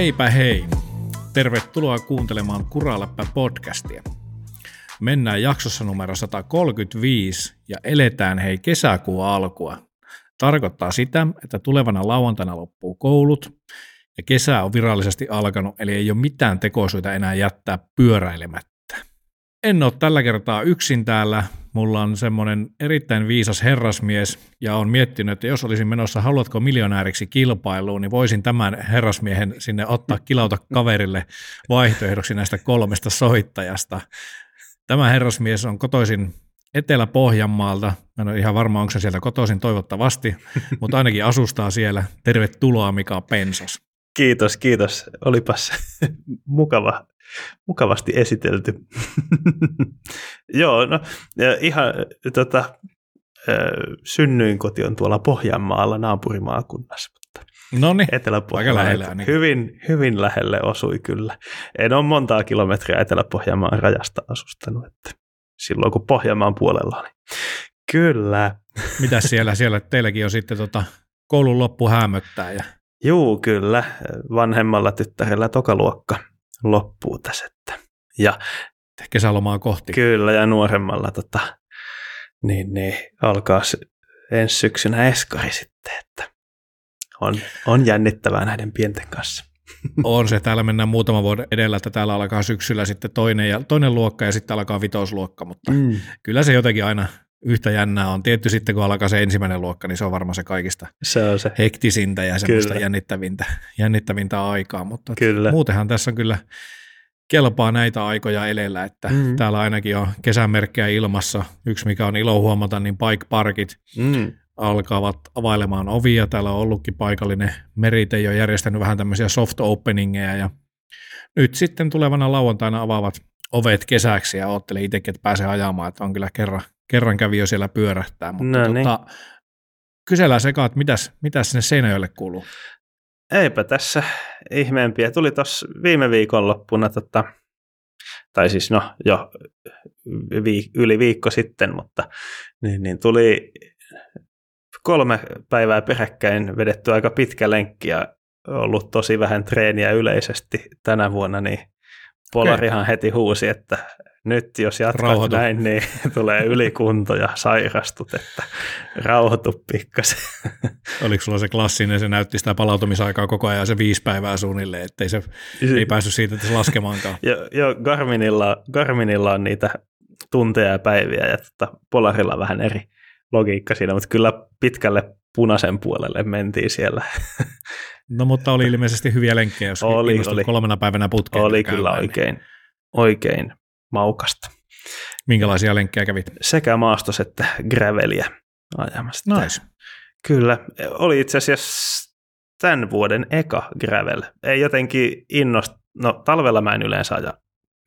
heipä hei! Tervetuloa kuuntelemaan Kuraläppä podcastia. Mennään jaksossa numero 135 ja eletään hei kesäkuun alkua. Tarkoittaa sitä, että tulevana lauantaina loppuu koulut ja kesä on virallisesti alkanut, eli ei ole mitään tekosyitä enää jättää pyöräilemättä. En ole tällä kertaa yksin täällä. Mulla on semmoinen erittäin viisas herrasmies ja on miettinyt, että jos olisin menossa haluatko miljonääriksi kilpailuun, niin voisin tämän herrasmiehen sinne ottaa kilauta kaverille vaihtoehdoksi näistä kolmesta soittajasta. Tämä herrasmies on kotoisin Etelä-Pohjanmaalta. Mä en ole ihan varma, onko se sieltä kotoisin toivottavasti, mutta ainakin asustaa siellä. Tervetuloa Mika Pensos. Kiitos, kiitos. Olipas mukavasti esitelty. Joo, no ihan synnyinkoti on tuolla Pohjanmaalla naapurimaakunnassa. Noniin, aika lähellä. Niin. Hyvin lähelle osui kyllä. En ole montaa kilometriä Etelä-Pohjanmaan rajasta asustanut, että silloin kun Pohjanmaan puolella oli. Kyllä. Mitä siellä teilläkin on sitten koulun loppu häämöttää? Ja... Juu, kyllä. Vanhemmalla tyttärellä tokaluokka loppuu tässä. Ja kesälomaa kohti. Kyllä, ja nuoremmalla alkaa ensi syksynä eskari sitten, että on jännittävää näiden pienten kanssa. On se. Täällä mennään muutama vuoden edellä, että täällä alkaa syksyllä sitten toinen luokka ja sitten alkaa vitosluokka, mutta kyllä se jotenkin aina yhtä jännää on. Tietty sitten, kun alkaa se ensimmäinen luokka, niin se on varmaan se kaikista se hektisintä ja semmoista jännittävintä aikaa, mutta muutenhan tässä on kyllä kelpaa näitä aikoja elellä, että täällä ainakin on kesämerkkejä ilmassa. Yksi, mikä on ilo huomata, niin bike parkit. Alkavat availemaan ovia. Täällä on ollutkin paikallinen Meriteijon järjestänyt vähän tämmöisiä soft openingeja ja nyt sitten tulevana lauantaina avaavat ovet kesäksi ja oottelee itsekin, että pääsee ajamaan, että on kyllä kerran kävi jo siellä pyörähtää, mutta kysellään sekaan, että mitäs sinne Seinäjoelle kuuluu? Eipä tässä ihmeempiä. Tuli tuossa viime viikonloppuna yli viikko sitten, mutta niin tuli 3 päivää peräkkäin vedetty aika pitkä lenkki ja ollut tosi vähän treeniä yleisesti tänä vuonna, niin polarihan heti huusi, että nyt jos jatkat näin, niin tulee ylikunto ja sairastut, että rauhoitu pikkasen. Oliko sulla se klassinen, se näytti sitä palautumisaikaa koko ajan se 5 päivää suunnilleen, ettei se ei päässyt siitä laskemaankaan? Joo, Garminilla on niitä tunteja ja päiviä ja polarilla vähän eri logiikka siinä, mutta kyllä pitkälle punaisen puolelle mentiin siellä. No mutta oli ilmeisesti hyviä lenkkejä, jos kiinnostui 3 päivänä putkeen. Oli kyllä oikein maukasta. Minkälaisia lenkkejä kävit? Sekä maastos että graveliä ajamassa. Nice. Kyllä, oli itse asiassa tämän vuoden eka gravel. Ei jotenkin talvella mä en yleensä aja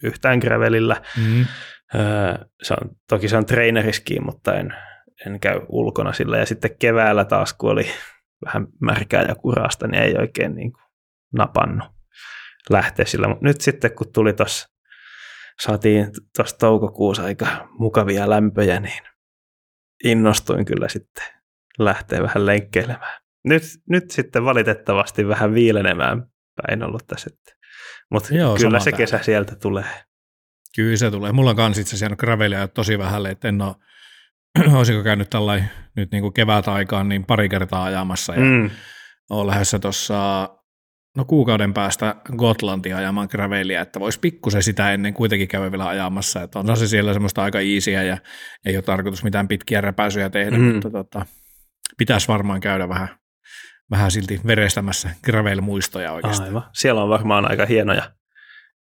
yhtään gravelillä. Mm-hmm. Toki se on treeneriskiin, mutta en käy ulkona sillä, ja sitten keväällä taas, kun oli vähän märkää ja kurasta, niin ei oikein niin kuin napannut lähteä sillä. Mutta nyt sitten, kun saatiin tuossa toukokuussa aika mukavia lämpöjä, niin innostuin kyllä sitten lähteä vähän lenkkeilemään. Nyt sitten valitettavasti vähän viilenemään päin ollut tässä. Mutta kyllä se kesä sieltä tulee. Kyllä se tulee. Mulla on kanssa itse asiassa gravelia tosi vähälle, että en ole olisiko käynyt tällainen nyt niin kuin kevätaikaan niin pari kertaa ajamassa ja olen lähdössä tuossa kuukauden päästä Gotlantia ajamaan graveliä, että voisi pikkusen sitä ennen kuitenkin käydä vielä ajamassa, että on se siellä semmoista aika easyä ja ei ole tarkoitus mitään pitkiä räpäisyjä tehdä, mutta pitäisi varmaan käydä vähän silti verestämässä gravel-muistoja oikeastaan. Aivan. Siellä on varmaan aika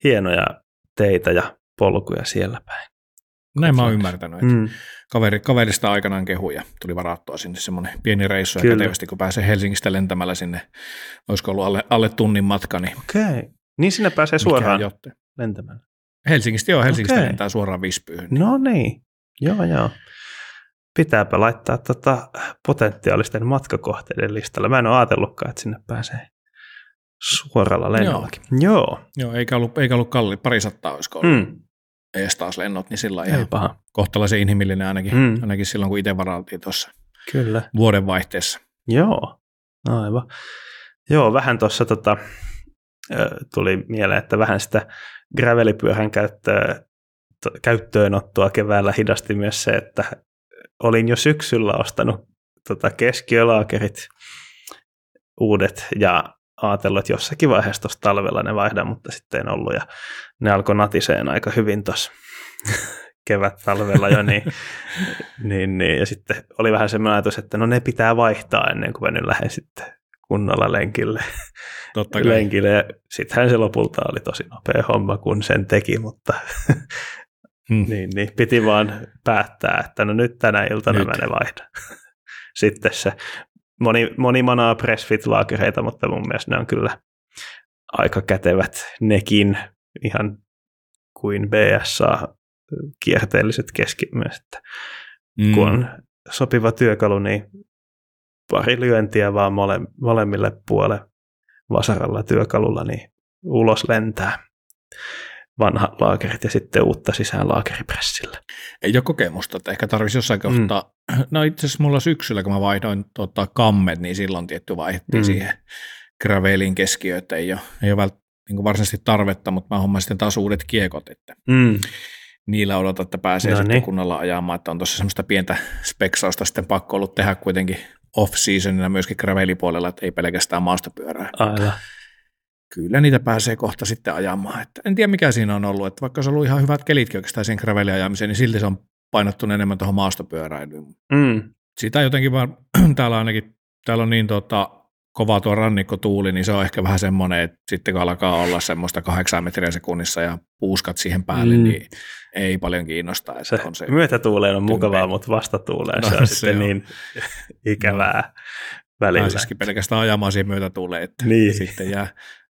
hienoja teitä ja polkuja siellä päin. Näin mä oon ymmärtänyt, että kaverista aikanaan kehuja tuli varattua sinne semmoinen pieni reissu ja kätevästi, kun pääsee Helsingistä lentämällä sinne, olisiko ollut alle tunnin matka. Niin, niin sinne pääsee suoraan lentämällä? Helsingistä lentää suoraan Vispyyn. Niin. No niin, joo. Pitääpä laittaa potentiaalisten matkakohteiden listalle. Mä en ole ajatellutkaan, että sinne pääsee suoralla lennollakin. Joo, eikä ollut kalli, 200 olisiko ollut. Ees taas lennot, niin sillä ihan paha. Kohtalaisen inhimillinen ainakin silloin, kun itse varaltiin tuossa vuodenvaihteessa. Joo, aivan. Joo, vähän tuossa tuli mieleen, että vähän sitä gravelipyöhän käyttöönottoa keväällä hidasti myös se, että olin jo syksyllä ostanut keskiölaakerit uudet ja ajatellut, että jossakin vaiheessa tuossa talvella ne vaihdan, mutta sitten en ollut ja ne alkoi natiseen aika hyvin tuossa kevät-talvella jo, niin ja sitten oli vähän semmoinen ajatus, että no ne pitää vaihtaa ennen kuin mä nyt lähden sitten kunnolla lenkille. Ja sittenhän se lopulta oli tosi nopea homma, kun sen teki, mutta niin, piti vaan päättää, että no nyt tänä iltana nyt mä ne vaihdan. Sitten se moni manaa pressfit-laakereita, mutta mun mielestä ne on kyllä aika kätevät nekin, ihan kuin BSA kierteelliset keskimääräiset. Kun on sopiva työkalu, niin pari lyöntiä vaan molemmille puolelle vasaralla työkalulla, niin ulos lentää vanha laakerit ja sitten uutta sisään laakeripressillä. Ei ole kokemusta, että ehkä tarvitsisi jossain kohtaa. No itse asiassa mulla syksyllä, kun mä vaihdoin kammet, niin silloin tietty vaihdettiin siihen gravelin keskiöön, että ei ole niin varsinaisesti tarvetta, mutta mä hommasin sitten taas uudet kiekot, että niillä odotan, että pääsee sitten kunnolla ajamaan, että on tuossa semmoista pientä speksausta sitten pakko ollut tehdä kuitenkin off-seasonina myöskin gravelipuolella, että ei pelkästään maastopyörää. Aivan. Kyllä niitä pääsee kohta sitten ajamaan. Että en tiedä mikä siinä on ollut, että vaikka se on ollut ihan hyvät kelitkin oikeastaan siihen graveliajamiseen, niin silti se on painottunut enemmän tuohon maastopyöräilyyn. Sitä jotenkin vaan, täällä on niin kova tuo rannikkotuuli, niin se on ehkä vähän semmoinen, että sitten kun alkaa olla semmoista 8 metriä sekunnissa ja puuskat siihen päälle, niin ei paljon kiinnostaa. Että se on se myötätuuleen on mukavaa, mutta vastatuuleen se on sitten niin ikävää välillä. Pääsisikin pelkästään ajamaan siihen myötätuuleen, että sitten jää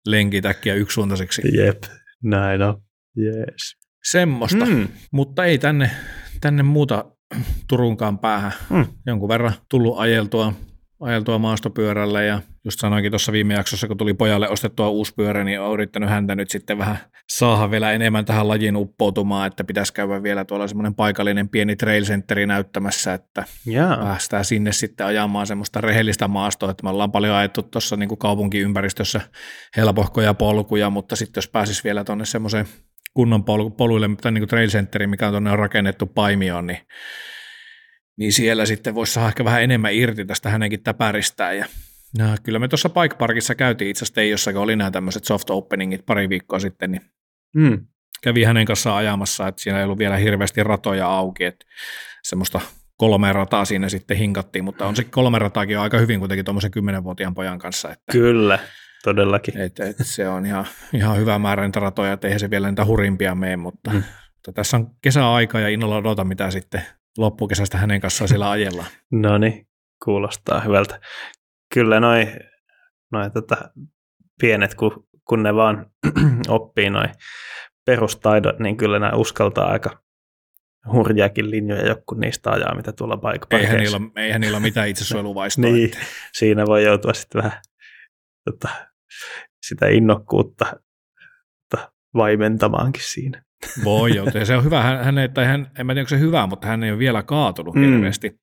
lenkit äkkiä yksisuuntaiseksi. Jep, näin on. Yes. Semmoista, mutta ei tänne muuta Turunkaan päähän. Jonkun verran tullut ajeltua maastopyörällä ja just sanoinkin tuossa viime jaksossa, kun tuli pojalle ostettua uusi pyörä, niin olen yrittänyt häntä nyt sitten vähän saada vielä enemmän tähän lajiin uppoutumaan, että pitäisi käydä vielä tuolla semmoinen paikallinen pieni trail centeri näyttämässä, että päästään sinne sitten ajamaan semmoista rehellistä maastoa, että me ollaan paljon ajettu tuossa niin kuin kaupunkiympäristössä helpohkoja polkuja, mutta sitten jos pääsisi vielä tuonne semmoiseen kunnon poluille tai niin kuin trail centeriin, mikä tuonne on rakennettu Paimioon, niin siellä sitten voisi saada ehkä vähän enemmän irti tästä hänenkin täpäristään. Ja kyllä me tuossa Bike Parkissa käytiin itse asiassa Teijossa, kun oli nämä tämmöiset soft openingit pari viikkoa sitten, niin kävi hänen kanssaan ajamassa, että siinä ei ollut vielä hirveästi ratoja auki, että semmoista 3 rataa siinä sitten hinkattiin, mutta on se 3 rataakin aika hyvin kuitenkin tuommoisen 10-vuotiaan pojan kanssa. Että kyllä, todellakin. Et se on ihan hyvä määrä niitä ratoja, että eihän se vielä niitä hurimpia mene, mutta tässä on kesäaika ja innolla odota, mitä sitten loppukesästä hänen kanssaan siellä ajellaan. No niin, kuulostaa hyvältä. Kyllä noi pienet, kun ne vaan oppii noi perustaidot, niin kyllä nämä uskaltaa aika hurjaakin linjoja joku niistä ajaa, mitä tuolla bikeparkeissa. Eihän niillä mitään itsesuojeluvaistoa. Niin, siinä voi joutua sitten vähän sitä innokkuutta vaimentamaankin siinä. Voi joo, se on hyvä, en tiedä onko se hyvä, mutta hän ei ole vielä kaatunut hirveästi.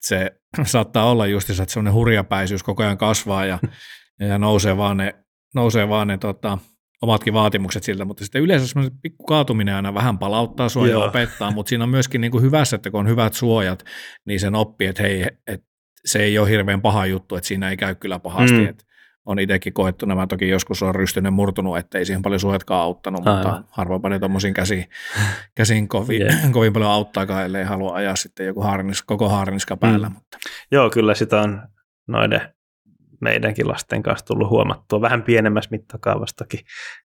Se saattaa olla justiinsa, että semmoinen hurjapäisyys koko ajan kasvaa ja nousee vaan ne omatkin vaatimukset siltä, mutta sitten yleensä semmoinen pikku kaatuminen aina vähän palauttaa sua ja opettaa, mutta siinä on myöskin niin kuin hyvässä, että kun on hyvät suojat, niin sen oppii, että hei, että se ei ole hirveän paha juttu, että siinä ei käy kyllä pahasti, että on itsekin koettu, nämä toki joskus on rystynyt murtunut, ettei siihen paljon suojatkaan auttanut, mutta harvoinpa ne tuommoisiin käsiin kovin paljon auttaakaan, ellei halua ajaa sitten joku koko haarniska päällä. Mutta. Joo, kyllä sitä on noiden meidänkin lasten kanssa tullut huomattua vähän pienemmässä mittakaavastakin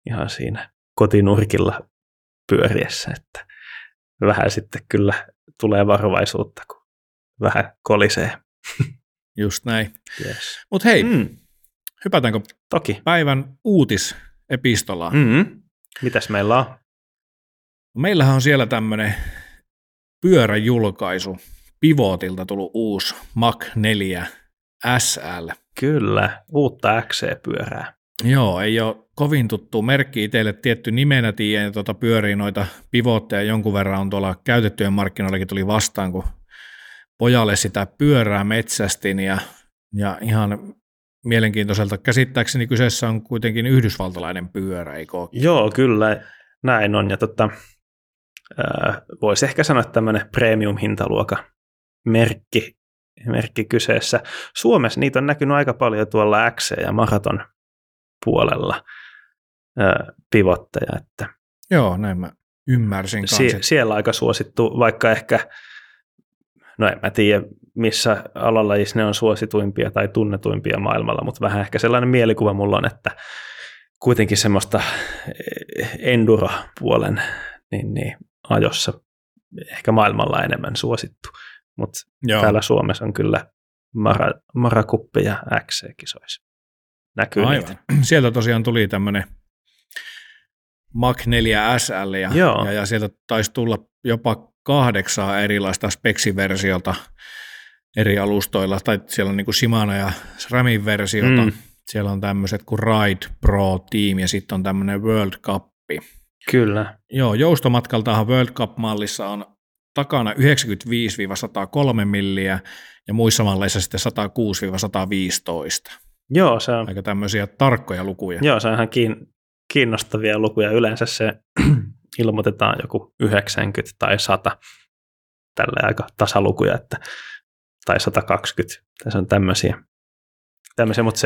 ihan siinä kotinurkilla pyöriessä, että vähän sitten kyllä tulee varovaisuutta, kun vähän kolisee. Just näin. Yes. Mutta hei, hypätäänkö toki päivän uutisepistolaan? Mitäs meillä on? Meillähän on siellä tämmöinen pyöräjulkaisu. Pivotilta tullut uusi Mach 4SL. Kyllä, uutta XC-pyörää. Joo, ei ole kovin tuttu merkki itselle tietty nimenä tiedä. Pyörii noita pivotteja jonkun verran on tuolla käytettyjen markkinoillakin tuli vastaan, kun pojalle sitä pyörää metsästin ja ihan mielenkiintoiselta. Käsittääkseni kyseessä on kuitenkin yhdysvaltalainen pyörä, eikö ole? Joo, kyllä näin on. Ja voisi ehkä sanoa, että tämmöinen premium-hintaluokan merkki kyseessä. Suomessa niitä on näkynyt aika paljon tuolla XC- ja maraton puolella pivotteja. Että joo, näin mä ymmärsin kanssa. Siellä aika suosittu, vaikka ehkä, no en mä tiedä, missä alalajissa ne on suosituimpia tai tunnetuimpia maailmalla, mutta vähän ehkä sellainen mielikuva mulla on, että kuitenkin semmoista enduro-puolen ajossa ehkä maailmalla enemmän suosittu, mutta täällä Suomessa on kyllä marakuppi ja XC-kisoissa. Näkyy aivan. Niitä. Sieltä tosiaan tuli tämmöinen Mach 4SL ja sieltä taisi tulla jopa 8 erilaista speksiversiota eri alustoilla, tai siellä on niin kuin Shimano ja SRAMin versiota, siellä on tämmöiset kuin Ride Pro Team ja sitten on tämmöinen World Cup. Kyllä. Joo, joustomatkaltahan World Cup-mallissa on takana 95-103 milliä ja muissa malleissa sitten 106-115. Joo, se on. Aika tämmöisiä tarkkoja lukuja. Joo, se on ihan kiinnostavia lukuja. Yleensä se ilmoitetaan joku 90 tai 100. Tälleen aika tasalukuja, että, tai 120. Tässä on tämmöisiä mutta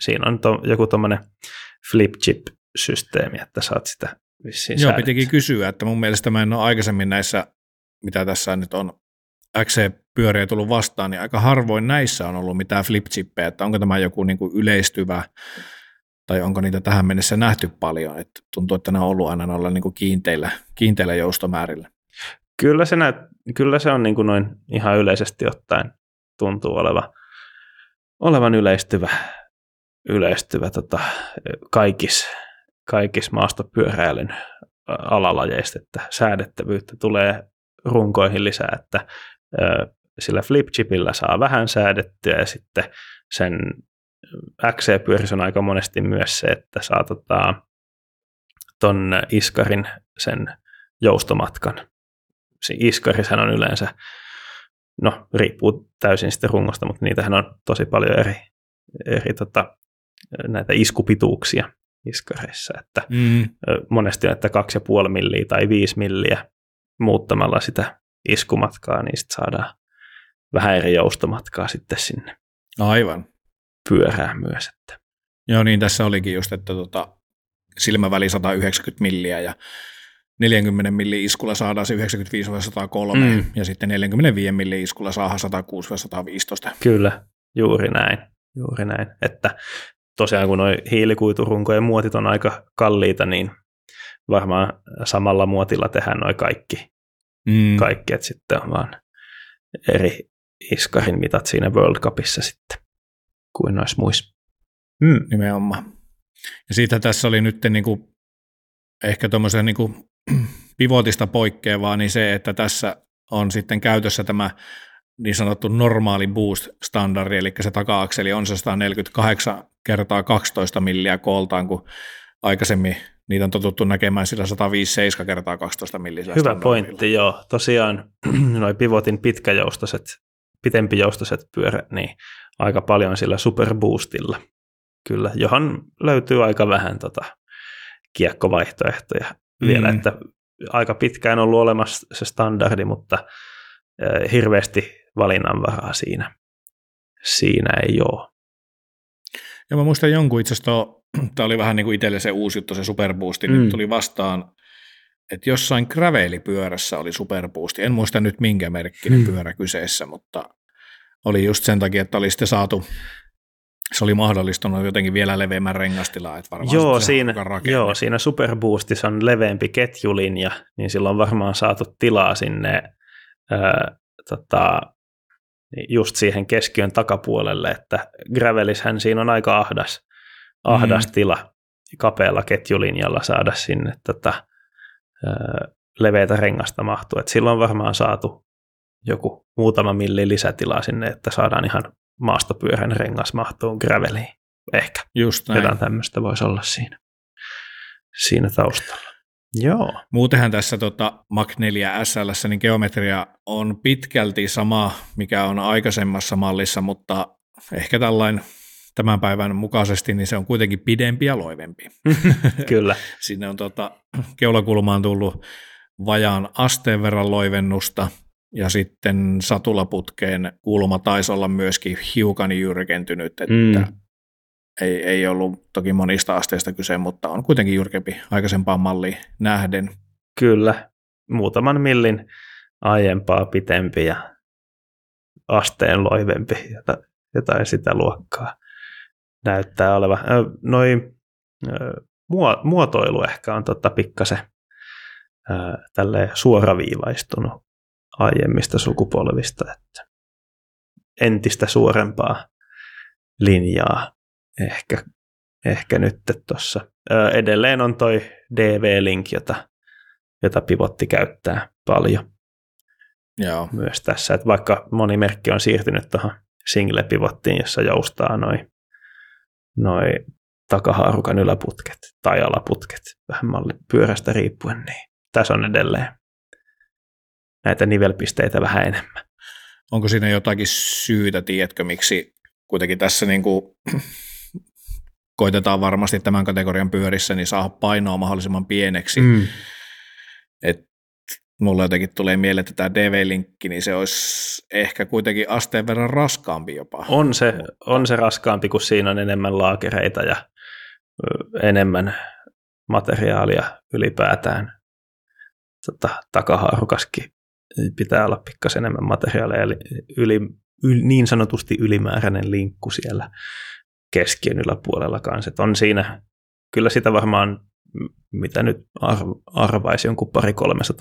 siinä on joku tommoinen flip chip -systeemi, että saat sitä vissiin säädettä. Joo, pitikin kysyä, että mun mielestä mä en ole aikaisemmin näissä, mitä tässä nyt on XC-pyöriä tullut vastaan, niin aika harvoin näissä on ollut mitään flip-chippejä, että onko tämä joku niin kuin yleistyvä, tai onko niitä tähän mennessä nähty paljon, että tuntuu, että nämä on ollut aina noilla niin kuin kiinteillä joustomäärillä. Kyllä se on niin kuin noin ihan yleisesti ottaen tuntuu olevan yleistyvä kaikissa maastopyöräilyn alalajeista, että säädettävyyttä tulee runkoihin lisää, että sillä flip-chipillä saa vähän säädettyä ja sitten sen XC-pyörissä on aika monesti myös se, että saa ton iskarin sen joustomatkan. Iskarishän on yleensä, no riippuu täysin sitten rungosta, mutta niitähän on tosi paljon eri näitä iskupituuksia iskareissa, että monesti on, että 2,5 milliä tai 5 milliä muuttamalla sitä iskumatkaa, niin sitten saadaan vähän eri joustomatkaa sitten sinne. Aivan. Pyörää myös. Että. Joo, niin tässä olikin just, että silmäväli 190 milliä ja 40 milliä iskulla saadaan se 95-103 ja sitten 45 milliä iskulla saadaan 106-115. Kyllä, juuri näin, että tosiaan kun noi hiilikuiturunkojen muotit on aika kalliita, niin varmaan samalla muotilla tehdään noi kaikki, että sitten on vaan eri iskarin mitat siinä World Cupissa sitten kuin noissa muissa. Nimenomaan. Ja siitä tässä oli nyt niinku ehkä tuommoisen niinku pivotista poikkeavaa, niin se, että tässä on sitten käytössä tämä niin sanottu normaali boost-standardi, eli se taka-akseli on se 148x12 milliä kooltaan, kun aikaisemmin niitä on totuttu näkemään sillä 157x12 milliä. Hyvä pointti, joo. Tosiaan noi pivotin pitempi joustoset pyörät, niin aika paljon sillä superboostilla, kyllä, johon löytyy aika vähän kiekkovaihtoehtoja vielä, että aika pitkään on ollut olemassa se standardi, mutta hirveästi valinnanvaraa siinä ei ole. Ja mä muistan jonkun itse asiassa, tämä oli vähän niin kuin itselle se uusi juttu, se superboosti, nyt tuli vastaan, että jossain gravelipyörässä oli superboosti, en muista nyt minkä merkkinen pyörä kyseessä, mutta oli just sen takia, että oli sitten saatu, se oli mahdollistunut jotenkin vielä leveämmän rengastilaa, että varmaan siinä superboostissa on leveämpi ketjulinja, niin silloin on varmaan saatu tilaa sinne just siihen keskiön takapuolelle, että gravelishän siinä on aika ahdas tila kapealla ketjulinjalla saada sinne leveitä rengasta mahtua. Et silloin on varmaan saatu joku muutama milli lisätilaa sinne, että saadaan ihan maastopyörän rengas mahtuun graveliin. Ehkä jotain tämmöistä voisi olla siinä taustalla. Joo. Muutenhan tässä Mach 4 SL:ssä niin geometria on pitkälti sama, mikä on aikaisemmassa mallissa, mutta ehkä tällainen tämän päivän mukaisesti, niin se on kuitenkin pidempi ja loivempi. Kyllä. Sinne on keulakulmaan tullut vajaan asteen verran loivennusta, ja sitten satulaputkeen kulma taisi olla myöskin hiukan jyrkentynyt, että ei ollut toki monista asteista kyse, mutta on kuitenkin jyrkempi aikaisempaan malliin nähden. Kyllä, muutaman millin aiempaa pitempi ja asteen loivempi, jotain sitä luokkaa näyttää olevan. Noin muotoilu ehkä on pikkasen tälleen suoraviivaistunut aiemmista sukupolvista, että entistä suorempaa linjaa ehkä nyt tuossa. Edelleen on toi DV-link, jota Pivotti käyttää paljon. Joo. Myös tässä, että vaikka moni merkki on siirtynyt tuohon single-pivottiin, jossa joustaa noi takahaarukan yläputket tai alaputket vähän pyörästä riippuen, niin tässä on edelleen näitä nivelpisteitä vähän enemmän. Onko siinä jotakin syytä, tiedätkö, miksi kuitenkin tässä niinku koitetaan varmasti tämän kategorian pyörissä niin saada painoa mahdollisimman pieneksi, että mulla jotenkin tulee mieleen, että tämä DV-linkki, niin se olisi ehkä kuitenkin asteen verran raskaampi jopa. On se raskaampi, kun siinä on enemmän laakereita ja enemmän materiaalia ylipäätään. Takahaarukaskin pitää olla pikkasen enemmän materiaalia, eli niin sanotusti ylimääräinen linkku siellä keskiön yläpuolella kanssa. Et on siinä, kyllä sitä varmaan, mitä nyt arvaisi, jonkun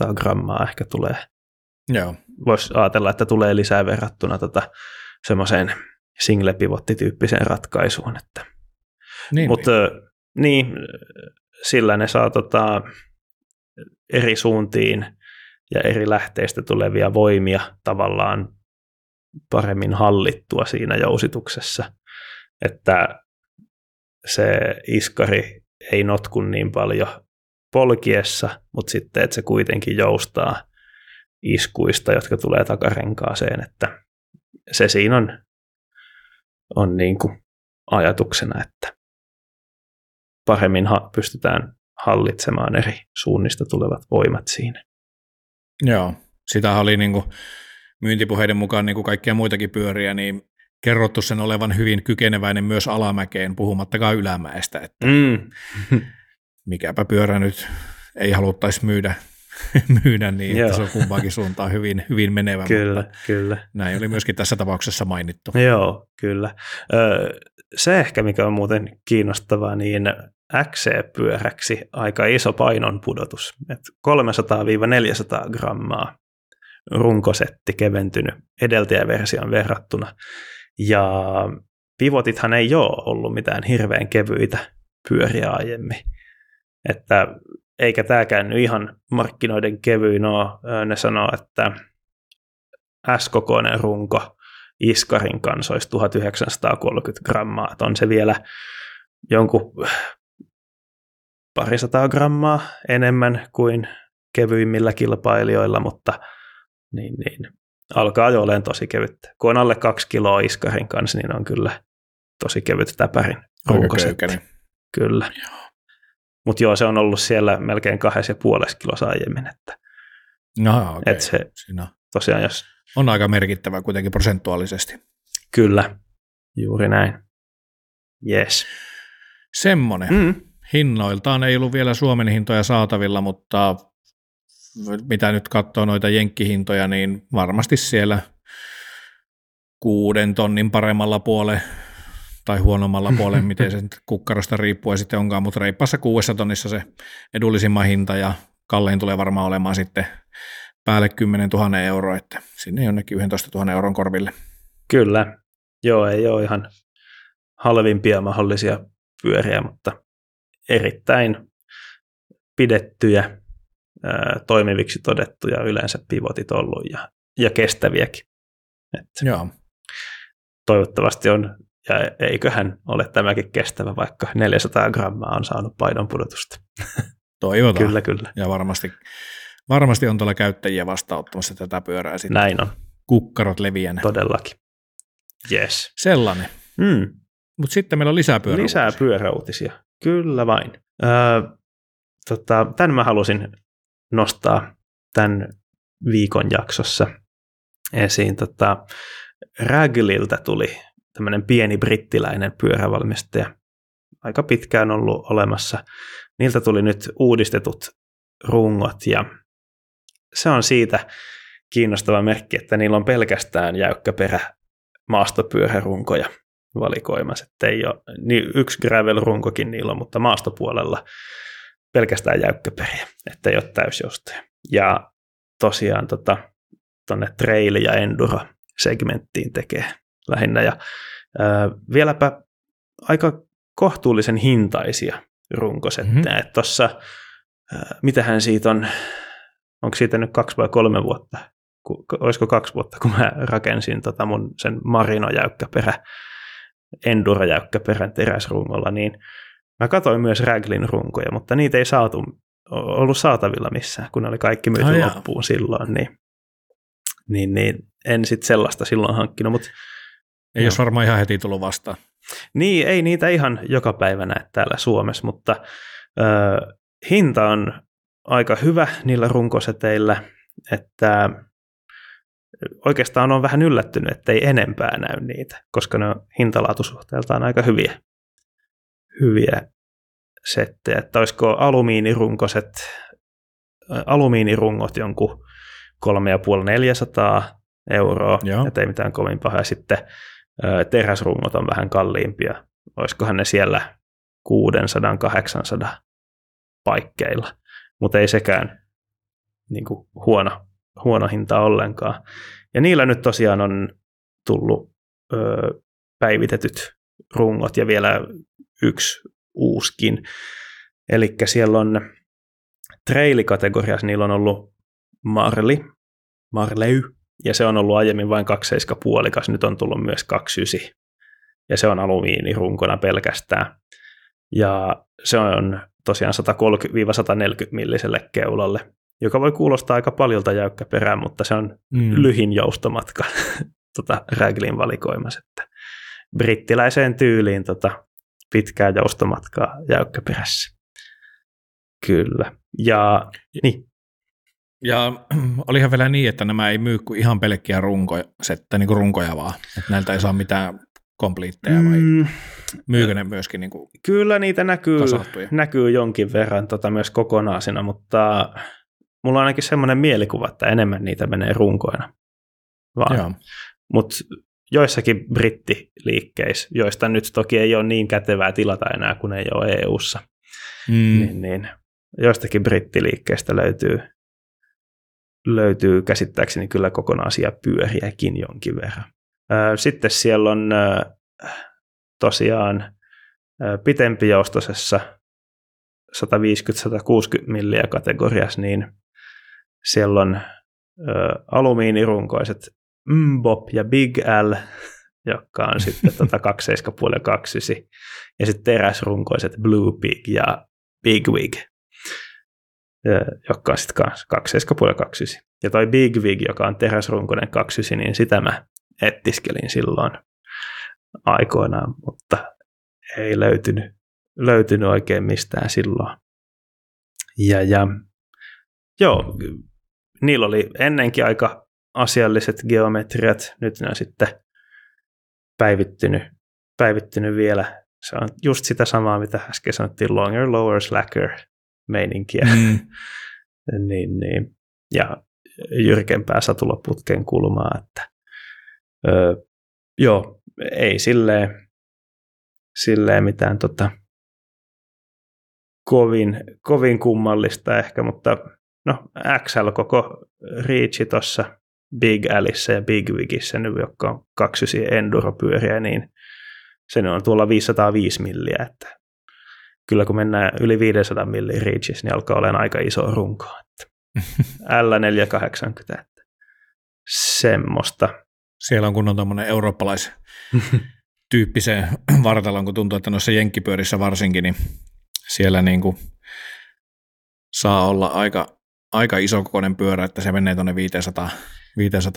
200-300 grammaa ehkä tulee. Joo. Voisi ajatella, että tulee lisää verrattuna semmoiseen single-pivotti-tyyppiseen ratkaisuun. Että. Niin, mutta niin, sillä ne saa eri suuntiin ja eri lähteistä tulevia voimia tavallaan paremmin hallittua siinä jousituksessa, että se iskari ei notku niin paljon polkiessa, mutta sitten, että se kuitenkin joustaa iskuista, jotka tulee takarenkaaseen, että se siinä on niin kuin ajatuksena, että paremmin pystytään hallitsemaan eri suunnista tulevat voimat siinä. Joo, sitä oli niin kuin myyntipuheiden mukaan niin kuin kaikkia muitakin pyöriä, niin kerrottu sen olevan hyvin kykeneväinen myös alamäkeen, puhumattakaan ylämäestä, että mikäpä pyörä nyt ei haluttaisi myydä niin, että se on kumpaankin suuntaan hyvin, hyvin menevä. Kyllä, kyllä. Näin oli myöskin tässä tapauksessa mainittu. Joo, kyllä. Se ehkä, mikä on muuten kiinnostavaa, niin XC-pyöräksi aika iso painonpudotus, että 300-400 grammaa runkosetti keventynyt edeltäjäversioon verrattuna. Ja pivotithan ei ole ollut mitään hirveän kevyitä pyöriä aiemmin. Että eikä tämäkään nyt ihan markkinoiden kevyin ole. Ne sanoo, että S-kokoinen runko iskarin kanssa olisi 1930 grammaa. Että on se vielä jonkun 200 grammaa enemmän kuin kevyimmillä kilpailijoilla, mutta niin. Alkaa jo olemaan tosi kevyttä. Kun on alle 2 kiloa iskarin kanssa, niin on kyllä tosi kevyt täpärin runkosetti. Kyllä. Mutta joo, se on ollut siellä melkein 2,5 kilossa aiemmin. Että, no, okay. Se, tosiaan, jos on aika merkittävä kuitenkin prosentuaalisesti. Kyllä, juuri näin. Yes. Semmoinen. Hinnoiltaan ei ollut vielä Suomen hintoja saatavilla, mutta mitä nyt katsoo noita jenkkihintoja, niin varmasti siellä 6 tonnin paremmalla puolella tai huonommalla puolella, miten se kukkarosta riippuu ja sitten onkaan, mutta reippaassa 6 tonnissa se edullisimman hinta ja kallein tulee varmaan olemaan sitten päälle 10 000 euroa, että sinne jonnekin 11 000 euron korville. Kyllä, joo, ei ole ihan halvimpia mahdollisia pyöriä, mutta erittäin pidettyjä, toimiviksi todettuja yleensä pivotit ollut ja kestäviäkin. Joo. Toivottavasti on, ja eiköhän ole tämäkin kestävä, vaikka 400 grammaa on saanut painonpudotusta. Toivotaan. Kyllä. Ja varmasti on tuolla käyttäjiä vastaanottamassa tätä pyörää. Sitten näin on. Kukkarot leviänä. Todellakin. Yes. Sellainen. Mutta sitten meillä on lisää pyöräuutisia. Lisää pyöräuutisia, kyllä vain. Tämän mä halusin nostaa tämän viikon jaksossa esiin. Ragleyltä tuli tämmöinen pieni brittiläinen pyörävalmistaja. Aika pitkään ollut olemassa. Niiltä tuli nyt uudistetut rungot ja se on siitä kiinnostava merkki, että niillä on pelkästään jäykkäperä maastopyörärunkoja valikoimassa. Ei ole, niin yksi gravel-runkokin niillä on, mutta maastopuolella pelkästään jäykkäperiä, ettei ole täysjoustoja. Ja tosiaan tuonne trail- ja enduro-segmenttiin tekee lähinnä. Ja vieläpä aika kohtuullisen hintaisia runkosettejä. Mm-hmm. Tuossa, mitähän siitä on, onko siitä nyt 2 vai 3 vuotta? Olisiko 2 vuotta, kun mä rakensin mun sen Marino-jäykkäperä, Enduro-jäykkäperän teräsrungolla, niin mä katsoin myös Ragleyn runkoja, mutta niitä ei ollut saatavilla missään, kun ne oli kaikki myyty loppuun silloin, niin en sitten sellaista silloin hankkinut. Mutta ei olisi varmaan ihan heti tullut vastaan. Niin, ei niitä ihan joka päivä näe täällä Suomessa, mutta hinta on aika hyvä niillä runkoseteillä, että oikeastaan on vähän yllättynyt, että ei enempää näy niitä, koska ne on hintalaatusuhteeltaan aika hyviä settejä. Että olisiko alumiinirungot jonkun 350–400 €, ettei mitään kovin pahaa. Sitten teräsrungot on vähän kalliimpia. Olisikohan ne siellä 600–800 paikkeilla, mutta ei sekään niin kuin huono hinta ollenkaan. Ja niillä nyt tosiaan on tullut päivitetyt rungot ja vielä yksi uuskin. Eli siellä on trailikategoriassa, niillä on ollut Marley, ja se on ollut aiemmin vain 2,7-puolikas, nyt on tullut myös 2,9, ja se on alumiinirunkona pelkästään. Ja se on tosiaan 130–140 milliselle keulalle, joka voi kuulostaa aika paljolta jäykkäperään, mutta se on lyhin joustomatka Ragleyn valikoimassa. Brittiläiseen tyyliin pitkää joustomatkaa jäykkäperässä. Kyllä. Ja niin. Ja olihan vielä niin, että nämä ei myy kuin ihan pelkkiä runkoja, niin kuin runkoja vaan. Että näiltä ei saa mitään kompliitteja vai myykö ne myöskin niin kuin kyllä niitä näkyy jonkin verran myös kokonaisina, mutta mulla on ainakin semmoinen mielikuva, että enemmän niitä menee runkoina vaan. Mutta joissakin brittiliikkeissä, joista nyt toki ei ole niin kätevää tilata enää, kun ei ole EU:ssa, niin joistakin brittiliikkeistä löytyy käsittääkseni kyllä kokonaisia pyöriäkin jonkin verran. Sitten siellä on tosiaan pitempijoustosessa 150–160 milliä kategoriassa, niin siellä on alumiinirunkoiset Mbop ja Big L, jotka on sitten 2,7,5 ja 2,9, ja sitten teräsrunkoiset Blue Pig ja Big Wig, joka on sitten 2,7,5 ja 2,9. Ja toi Big Wig, joka on teräsrunkoinen 2,9, niin sitä mä etiskelin silloin aikoinaan, mutta ei löytynyt oikein mistään silloin. Ja joo, niillä oli ennenkin aika asialliset geometriat, nyt ne on sitten päivittynyt vielä. Se on just sitä samaa, mitä äsken sanottiin, longer, lower, slacker meininkiä. niin. Ja jyrkempää satulaputken kulmaa, että joo, ei silleen mitään kovin kummallista ehkä, mutta no XL koko reachi tuossa Big Allissä ja Big Wigissä nyt, jotka on 2,9 enduropyöriä, niin sen on tuolla 505 milliä, että kyllä kun mennään yli 500 milliä reachissä, niin alkaa olemaan aika iso runko. L480, että semmoista. Siellä on kunnon tuommoinen eurooppalaistyyppiseen vartalon, kun tuntuu, että noissa jenkkipyörissä varsinkin, niin siellä niin kuin saa olla aika isokokoinen pyörä, että se menee tuonne 500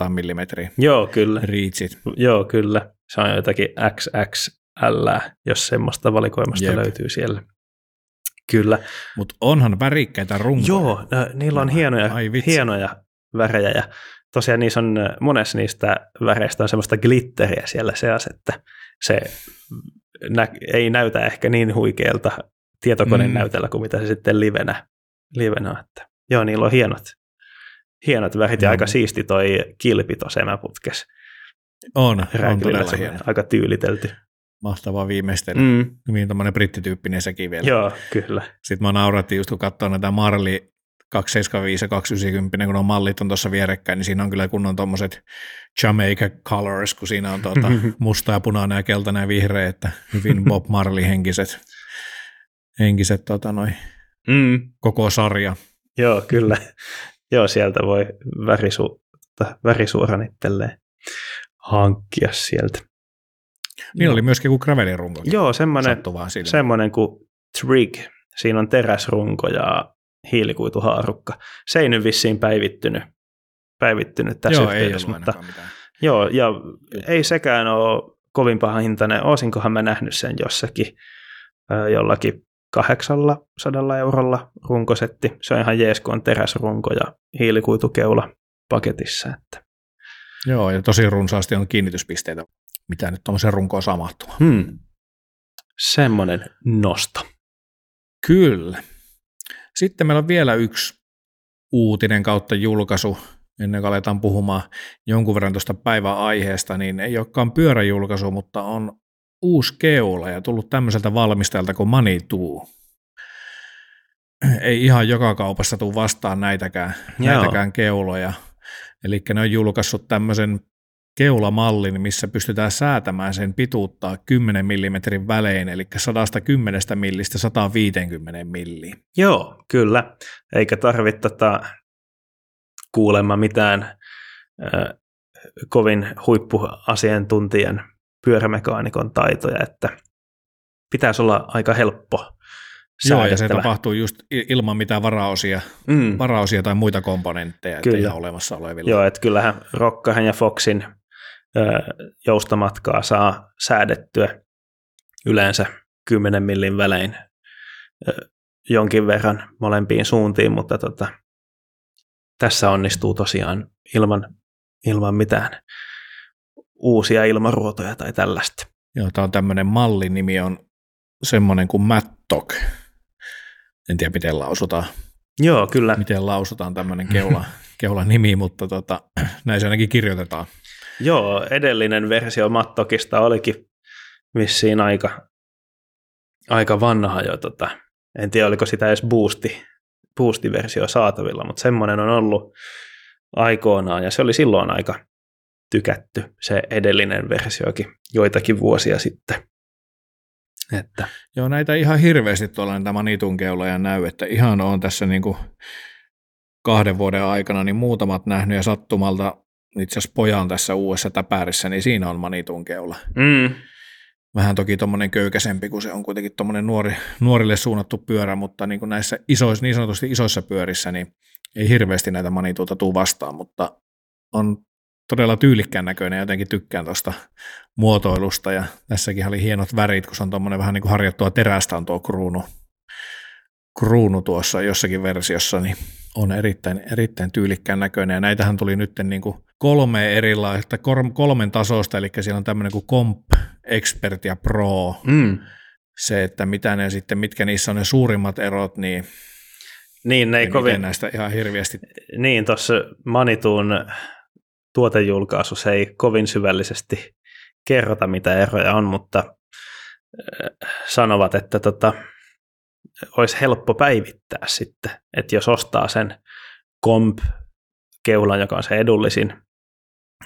millimetriin. Joo, kyllä. Riitsit. Joo, kyllä. Se on jotakin XX L, jos semmoista valikoimasta löytyy siellä. Kyllä. Mutta onhan värikkäitä runkoja. Joo, niillä on hienoja värejä ja tosiaan niissä on monessa niistä väreistä on semmoista glitteriä siellä seassa, että se ei näytä ehkä niin huikealta tietokoneen näytöllä kuin mitä se sitten livenä on. Että, joo, niillä on hienot värit ja aika siisti toi kilpi tuossa emäputkessa. On todella hieno. Aika tyylitelty. Mahtavaa viimeistellä. Hyvin tämmöinen brittityyppinen sekin vielä. Joo, kyllä. Sitten mä naurattiin just kun katsoo näitä Marley 275 ja 290, kun on mallit on tuossa vierekkäin, niin siinä on kyllä kunnon tommoset Jamaica colors, kun siinä on musta ja punainen ja keltainen ja vihreä, että hyvin Bob Marley henkiset koko sarja. Joo, kyllä. Joo, sieltä voi värisuoran itselleen hankkia sieltä. Niillä oli myöskin kuin gravelirunko. Joo, semmoinen kuin Trig. Siinä on teräsrunko ja hiilikuituhaarukka. Se ei nyt vissiin päivittynyt tässä yhteydessä. Mutta joo, ja ei sekään ole kovin paha hintainen. Olisinkohan mä nähnyt sen jossakin jollakin 800 eurolla runkosetti. Se on ihan jees, kun on teräsrunko ja hiilikuitukeula paketissa. Että. Joo, ja tosi runsaasti on kiinnityspisteitä, mitä nyt tuommoisen runkoon saa mahtumaan. Semmoinen nosto. Kyllä. Sitten meillä on vielä yksi uutinen kautta julkaisu, ennen kuin aletaan puhumaan jonkun verran tuosta päivän aiheesta, niin ei olekaan pyöräjulkaisu, mutta on uusi keula ja tullut tämmöiseltä valmistajalta kuin Manitou. Ei ihan joka kaupassa tule vastaan näitäkään keuloja. Eli ne on julkaissut tämmöisen keulamallin, missä pystytään säätämään sen pituuttaa 10 mm välein, eli 110 millistä 150 milliin. Joo, kyllä. Eikä tarvitse kuulemma mitään kovin huippuasiantuntijan pyörämekaanikon taitoja, että pitäisi olla aika helppo. Joo, ja se tapahtuu just ilman mitään varaosia tai muita komponentteja, ettei ole olemassa olevilla. Joo, että kyllähän Rockaren ja Foxin joustomatkaa saa säädettyä yleensä 10 millin välein jonkin verran molempiin suuntiin, mutta tässä onnistuu tosiaan ilman mitään uusia ilmaruotoja tai tällaista. Joo, tämä on tämmöinen mallin nimi on semmoinen kuin Mattoc. En tiedä, miten lausutaan. Joo, kyllä. Miten lausutaan tämmöinen keulan nimi, mutta näin se ainakin kirjoitetaan. Joo, edellinen versio Mattokista olikin vissiin aika vanha jo. En tiedä, oliko sitä edes boosti-versio saatavilla, mutta semmoinen on ollut aikoinaan, ja se oli silloin aika tykätty, se edellinen versiokin joitakin vuosia sitten. Että. Joo, näitä ihan hirveästi tuolla tämä Manitoun keuloja näy, että ihan on tässä niinku 2 vuoden aikana niin muutamat nähnyt ja sattumalta itse asiassa pojan tässä uudessa täpärissä, niin siinä on Manitoun keula. Vähän toki tuommoinen köykäsempi, kun se on kuitenkin tuommoinen nuorille suunnattu pyörä, mutta niin kuin näissä niin sanotusti isoissa pyörissä niin ei hirveästi näitä Manitouta tule vastaan, mutta on todella tyylikkään näköinen, jotenkin tykkään tuosta muotoilusta, ja tässäkin oli hienot värit, kun se on tuommoinen vähän niin kuin harjattua terästä on tuo kruunu tuossa jossakin versiossa, niin on erittäin tyylikkään näköinen, ja näitähän tuli nyt niin kuin 3 erilaista, 3 tasosta, eli siellä on tämmöinen kuin Comp, Expert ja Pro, se, että mitkä niissä on ne suurimmat erot, niin ne ei kovin näistä ihan hirveästi. Niin, tuossa Manitoun tuotejulkaisuus ei kovin syvällisesti kerrota, mitä eroja on, mutta sanovat, että olisi helppo päivittää sitten, että jos ostaa sen Comp-keulan, joka on se edullisin,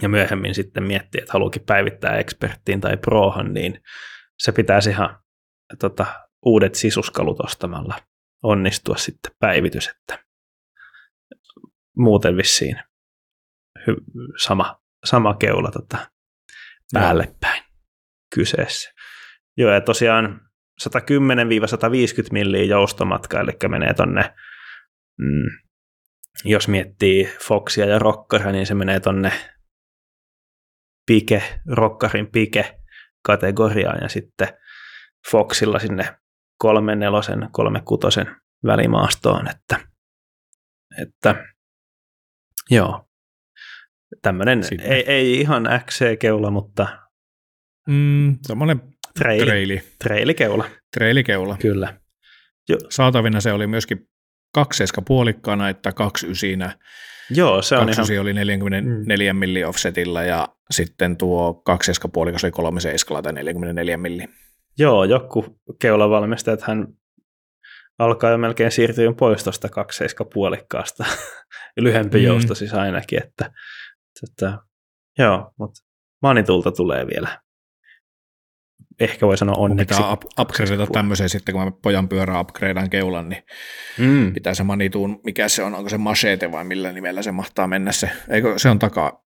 ja myöhemmin sitten miettii, että haluukin päivittää Experttiin tai Prohan, niin se pitäisi ihan uudet sisuskalut ostamalla onnistua sitten päivitys, että muuten vissiin sama keula päälle päin kyseessä. Joo, ja tosiaan 110-150 milliä joustomatka, eli menee tonne, jos miettii Foxia ja Rockaria, niin se menee tonne Rockarin pike kategoriaan ja sitten Foxilla sinne 3/4, 3/6 välimaastoon, että joo, tämmöinen ei ihan XC-keula, mutta semmoinen treilikeula. Treilikeula. Kyllä. Saatavina se oli myöskin 2 puolikkaana, että 2/9. Joo, se on 2/9 ihan... oli 44 milli offsetilla ja sitten tuo 2/9 puolikas oli 3/7 tai 44 milli. Joo, joku keulavalmistajat hän alkaa jo melkein siirtyä pois tuosta 2/7 puolikkaasta. Lyhempi jousto siis ainakin, että joo, mutta Manitoulta tulee vielä. Ehkä voi sanoa onneksi. Kun pitää upgradeata tämmöiseen sitten, kun mä pojan pyörää upgradean keulan, niin pitää se Manitouun, mikä se on, onko se machete vai millä nimellä se mahtaa mennä se, eikö se on takaa,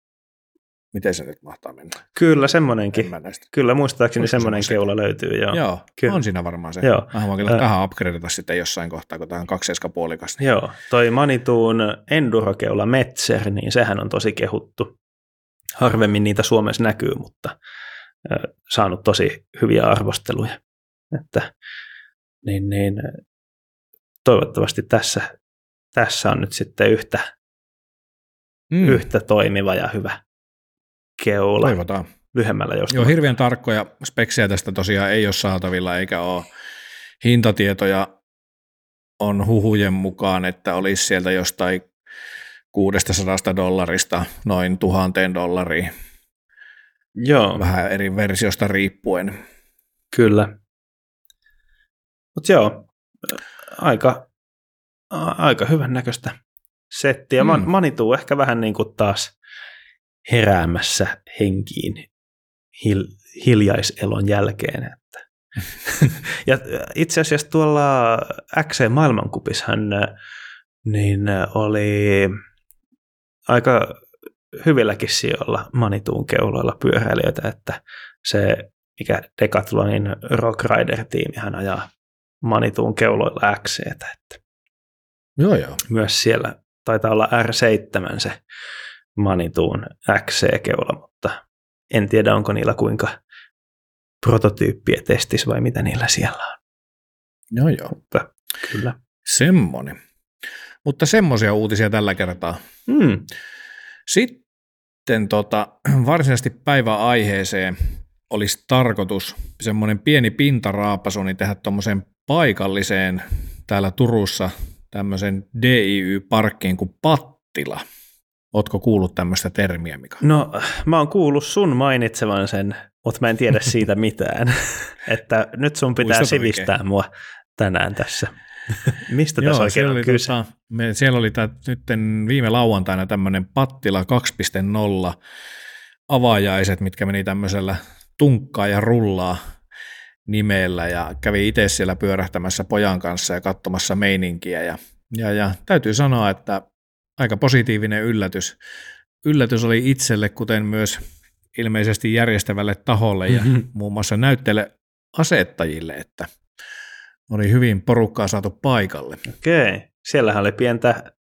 miten se nyt mahtaa mennä? Kyllä semmoinenkin, kyllä muistaakseni onko semmoinen se keula löytyy, joo kyllä. On siinä varmaan se, mä voin kyllä tähän upgradeata sitten jossain kohtaa, kun tähän 2/7-puolikas. Niin. Joo, toi Manitouun endurokeula Metzer, niin sehän on tosi kehuttu, harvemmin niitä Suomessa näkyy, mutta saanut tosi hyviä arvosteluja, että niin toivottavasti tässä on nyt sitten yhtä toimiva ja hyvä keula. Toivotaan. Lyhemmällä joustolla. Joo, hirveän tarkkoja speksejä tästä tosiaan ei ole saatavilla eikä ole hintatietoja. On huhujen mukaan, että olisi sieltä jostain $600 noin $1,000. Joo. Vähän eri versiosta riippuen. Kyllä. Mutta joo, aika hyvän näköistä settiä. Manitou ehkä vähän niin kuin taas heräämässä henkiin hiljaiselon jälkeen. Että. Ja itse asiassa tuolla XC-maailmankupissahan niin oli aika hyvilläkin sijoilla Manitouun keuloilla pyöräilijöitä, että se, mikä Decathlonin Rock Rider-tiimihän ajaa Manitouun keuloilla XC:tä, että joo. Myös siellä taitaa olla R7 se Manitouun XC-keula, mutta en tiedä, onko niillä kuinka prototyyppiä testis vai mitä niillä siellä on. Joo. Mutta kyllä. Semmoinen. Mutta semmoisia uutisia tällä kertaa. Sitten varsinaisesti päiväaiheeseen olisi tarkoitus semmoinen pieni pintaraapasu, niin tehdä tuommoiseen paikalliseen täällä Turussa tämmöisen DIY-parkkiin kuin Pattila. Ootko kuullut tämmöistä termiä, Mika? No, mä oon kuullut sun mainitsevan sen, mutta mä en tiedä siitä mitään. Että nyt sun pitää muistat sivistää oikein mua tänään tässä. Mistä tässä oikein on kyse? Siellä oli nyt viime lauantaina tämmöinen Pattila 2.0 avaajaiset, mitkä meni tämmöisellä tunkkaa ja rullaa nimellä ja kävi itse siellä pyörähtämässä pojan kanssa ja katsomassa meininkiä ja täytyy sanoa, että aika positiivinen yllätys. Yllätys oli itselle, kuten myös ilmeisesti järjestävälle taholle ja muun muassa näyttele asettajille, että oli hyvin porukkaa saatu paikalle. Okei. Siellähän oli pientä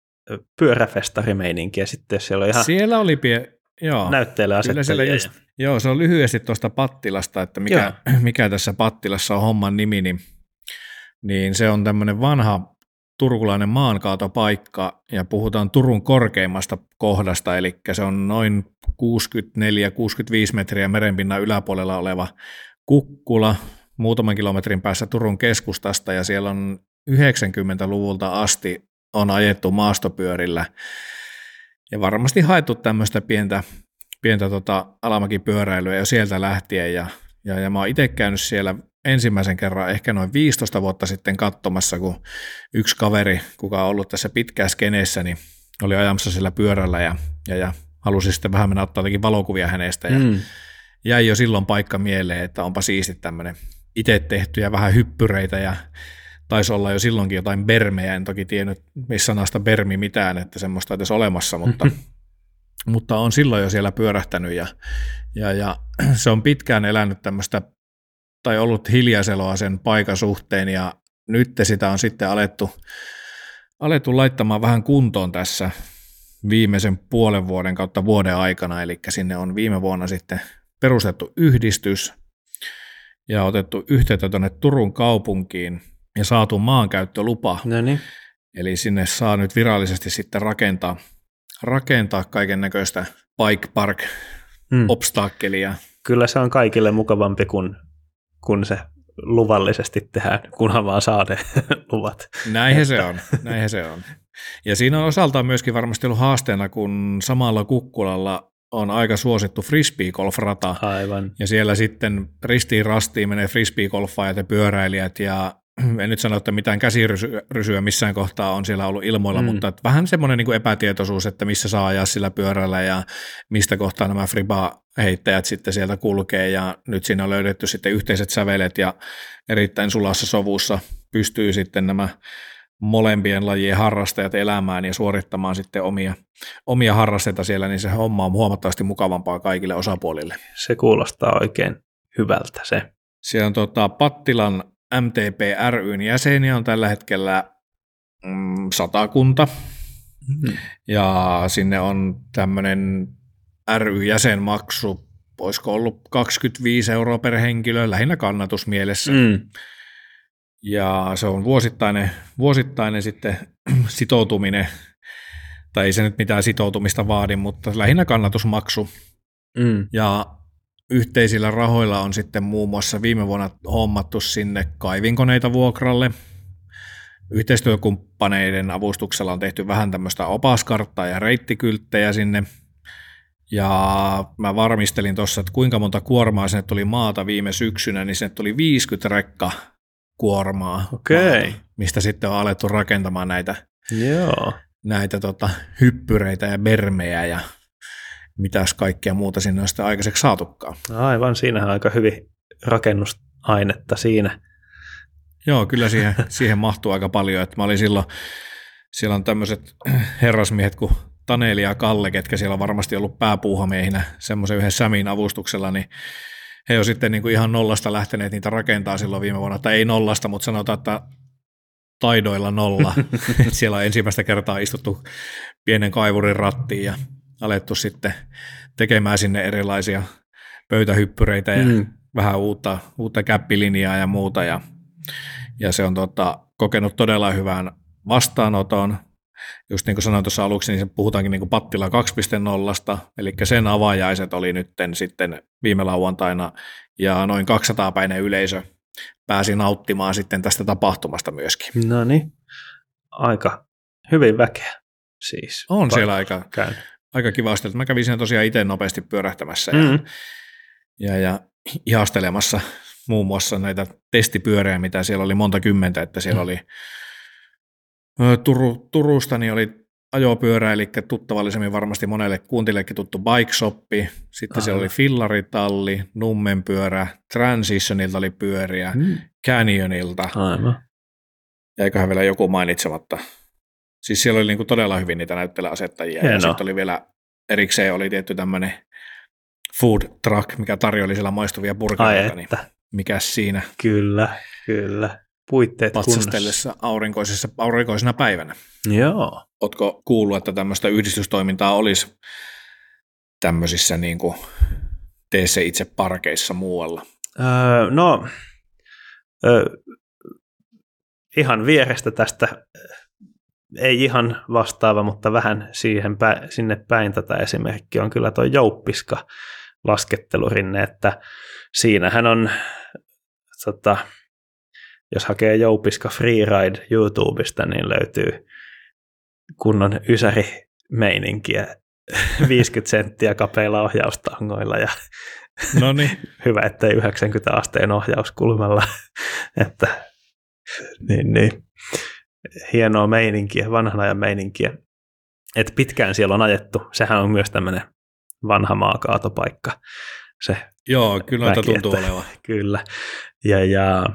pyöräfestarimeininkiä sitten, jos siellä oli ihan siellä oli näytteillä asettajia. Joo, se on lyhyesti tuosta Pattilasta, että mikä tässä Pattilassa on homman nimi, niin se on tämmöinen vanha turkulainen maankaatopaikka, ja puhutaan Turun korkeimmasta kohdasta, eli se on noin 64-65 metriä merenpinnan yläpuolella oleva kukkula, muutaman kilometrin päässä Turun keskustasta, ja siellä on 90-luvulta asti on ajettu maastopyörillä ja varmasti haettu tämmöistä pientä alamäkipyöräilyä jo sieltä lähtien ja mä oon itse käynyt siellä ensimmäisen kerran ehkä noin 15 vuotta sitten katsomassa, kun yksi kaveri, kuka on ollut tässä pitkään skeneessä, niin oli ajamassa siellä pyörällä ja halusi sitten vähän mennä ottaa jotakin valokuvia hänestä ja jäi jo silloin paikka mieleen, että onpa siisti tämmöinen itse tehtyjä vähän hyppyreitä ja taisi olla jo silloinkin jotain bermejä, en toki tiennyt missä sanasta bermi mitään, että semmoista ei edes olemassa, mutta on silloin jo siellä pyörähtänyt ja se on pitkään elänyt tämmöistä tai ollut hiljaiseloa sen paikan suhteen ja nyt sitä on sitten alettu laittamaan vähän kuntoon tässä viimeisen puolen vuoden kautta vuoden aikana, eli sinne on viime vuonna sitten perustettu yhdistys ja otettu yhteyttä tuonne Turun kaupunkiin ja saatu maankäyttölupa. Noniin. Eli sinne saa nyt virallisesti sitten rakentaa kaiken näköistä bike park obstaakkelia. Kyllä se on kaikille mukavampi kun se luvallisesti tehdään, kunhan vaan saa ne luvat. Näinhän se on. Ja siinä on osaltaan myöskin varmasti ollut haasteena, kun samalla Kukkulalla on aika suosittu frisbeegolf-rata. Aivan. Ja siellä sitten ristiin rastiin menee frisbeegolfaajat ja pyöräilijät ja en nyt sano, että mitään käsirysyä missään kohtaa on siellä ollut ilmoilla, mutta että vähän semmoinen niin kuin epätietoisuus, että missä saa ajaa sillä pyörällä ja mistä kohtaa nämä friba-heittäjät sitten sieltä kulkee. Ja nyt siinä on löydetty sitten yhteiset sävelet ja erittäin sulassa sovussa pystyy sitten nämä molempien lajien harrastajat elämään ja suorittamaan sitten omia harrasteita siellä, niin se homma on huomattavasti mukavampaa kaikille osapuolille. Se kuulostaa oikein hyvältä se. Siellä on Pattilan MTB ry:n jäseniä on tällä hetkellä 100 ja sinne on tämmöinen ry-jäsenmaksu, olisiko ollut 25 € per henkilö, lähinnä kannatusmielessä. Ja se on vuosittainen sitten sitoutuminen, tai ei se nyt mitään sitoutumista vaadi, mutta lähinnä kannatusmaksu. Ja yhteisillä rahoilla on sitten muun muassa viime vuonna hommattu sinne kaivinkoneita vuokralle. Yhteistyökumppaneiden avustuksella on tehty vähän tämmöistä opaskarttaa ja reittikylttejä sinne. Ja mä varmistelin tuossa, että kuinka monta kuormaa sinne tuli maata viime syksynä, niin sinne tuli 50 rekkakuormaa. Okay. Mistä sitten on alettu rakentamaan näitä hyppyreitä ja bermejä ja mitäs kaikkea muuta sinne on sitten aikaiseksi saatukaan. Aivan, siinähän on aika hyvin rakennusainetta siinä. Joo, kyllä siihen mahtuu aika paljon. Että mä olin silloin, siellä on tämmöiset herrasmiehet kuin Taneli ja Kalle, ketkä siellä on varmasti ollut pääpuuhamiehinä semmoisen yhden Sämin avustuksella, niin he on sitten niin kuin ihan nollasta lähteneet niitä rakentaa silloin viime vuonna. Tai ei nollasta, mutta sanotaan, että taidoilla nolla. Siellä on ensimmäistä kertaa istuttu pienen kaivurin rattiin ja alettu sitten tekemään sinne erilaisia pöytähyppyreitä ja vähän uutta käppilinjaa ja muuta. Ja se on kokenut todella hyvän vastaanoton. Just niin kuin sanoin tuossa aluksi, niin puhutaankin niin kuin Pattila 2.0, eli sen avajaiset oli nyt sitten viime lauantaina, ja noin 200-päinen yleisö pääsi nauttimaan sitten tästä tapahtumasta myöskin. No niin, aika hyvin väkeä siis. On siellä aika... Aika kiva astelta. Mä kävin siinä tosiaan itse nopeasti pyörähtämässä ja ihastelemassa muun muassa näitä testipyörejä, mitä siellä oli monta kymmentä, että siellä oli Turusta niin oli ajopyörä, eli tuttavallisemmin varmasti monelle kuuntillekin tuttu bikeshoppi, sitten siellä oli fillaritalli, Nummenpyörä, Transitionilta oli pyöriä, Canyonilta, ja eiköhän vielä joku mainitsematta. Siis siellä oli niinku todella hyvin niitä näyttelyasettajia. Hienoa. Ja sitten oli vielä erikseen oli tietty tämmöinen food truck, mikä tarjoili siellä maistuvia burgereita. Niin mikäs siinä? Kyllä. Puitteet patsastellessa aurinkoisena päivänä. Joo. Ootko kuullut, että tämmöistä yhdistystoimintaa olisi tämmöisissä niinku tee se itse parkeissa muualla? Ihan vierestä tästä... Ei ihan vastaava, mutta vähän sinne päin tätä esimerkki on kyllä tuo Jouppiska laskettelurinne, että siinähän on, jos hakee Jouppiska Freeride YouTubesta, niin löytyy kunnon ysärimeininkiä 50 senttiä kapeilla ohjaustangoilla ja hyvä, ettei 90 asteen ohjauskulmalla, että niin. Hienoa meininkiä, vanhan ajan meininkiä. Et pitkään siellä on ajettu. Sehän on myös tämmöinen vanha maakaatopaikka. Se joo, kyllä noita tuntuu olevan. Kyllä. Ja